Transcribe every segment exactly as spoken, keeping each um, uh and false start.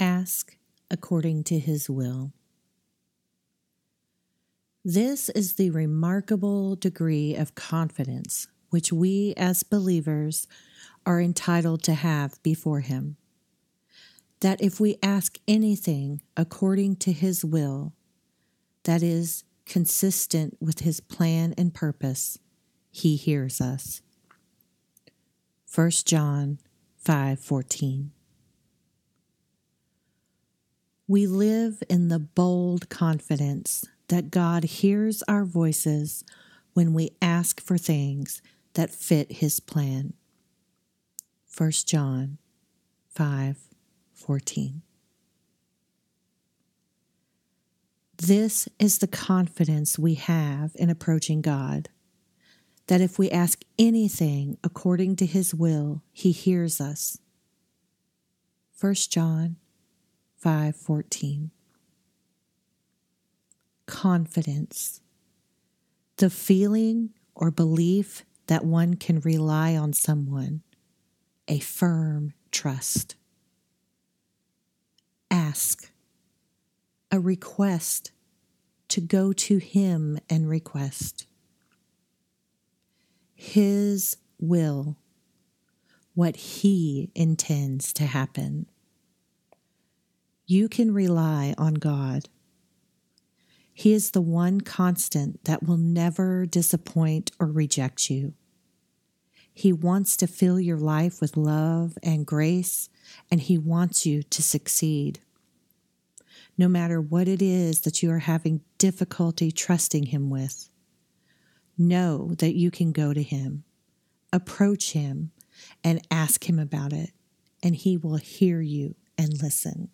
Ask according to His will. This is the remarkable degree of confidence which we as believers are entitled to have before Him, that if we ask anything according to His will, that is consistent with His plan and purpose, He hears us. First John five fourteen. We live in the bold confidence that God hears our voices when we ask for things that fit His plan. First John five fourteen. This is the confidence we have in approaching God, that if we ask anything according to His will, He hears us. First John five fourteen. Confidence, the feeling or belief that one can rely on someone, a firm trust. Ask, a request, to go to Him and request. His will, what He intends to happen. You can rely on God. He is the one constant that will never disappoint or reject you. He wants to fill your life with love and grace, and He wants you to succeed. No matter what it is that you are having difficulty trusting Him with, know that you can go to Him, approach Him, and ask Him about it, and He will hear you and listen.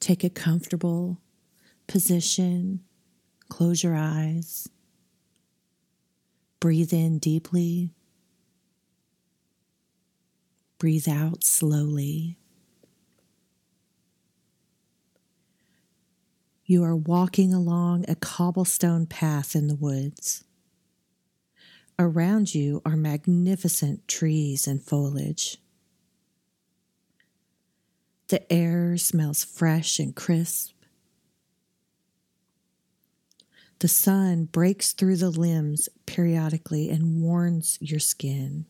Take a comfortable position. Close your eyes. Breathe in deeply. Breathe out slowly. You are walking along a cobblestone path in the woods. Around you are magnificent trees and foliage. The air smells fresh and crisp. The sun breaks through the limbs periodically and warms your skin.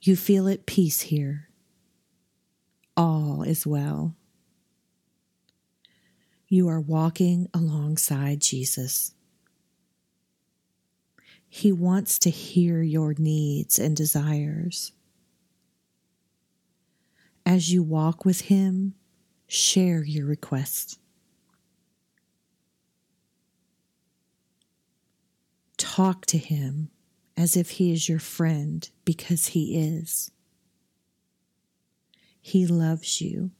You feel at peace here. All is well. You are walking alongside Jesus. He wants to hear your needs and desires. As you walk with Him, share your requests. Talk to Him as if He is your friend, because He is. He loves you.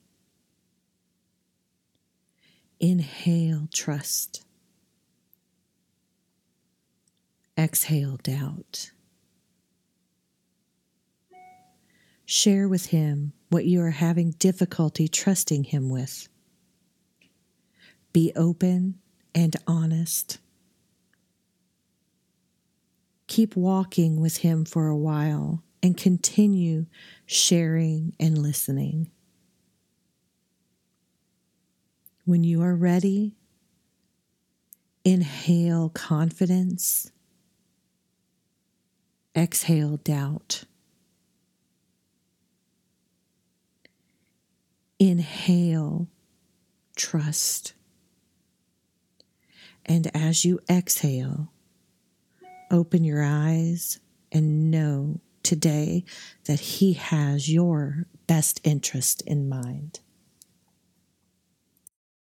Inhale trust. Exhale doubt. Share with Him what you are having difficulty trusting Him with. Be open and honest. Keep walking with Him for a while and continue sharing and listening. When you are ready, inhale confidence, exhale doubt. Inhale trust. And as you exhale, open your eyes and know today that He has your best interest in mind.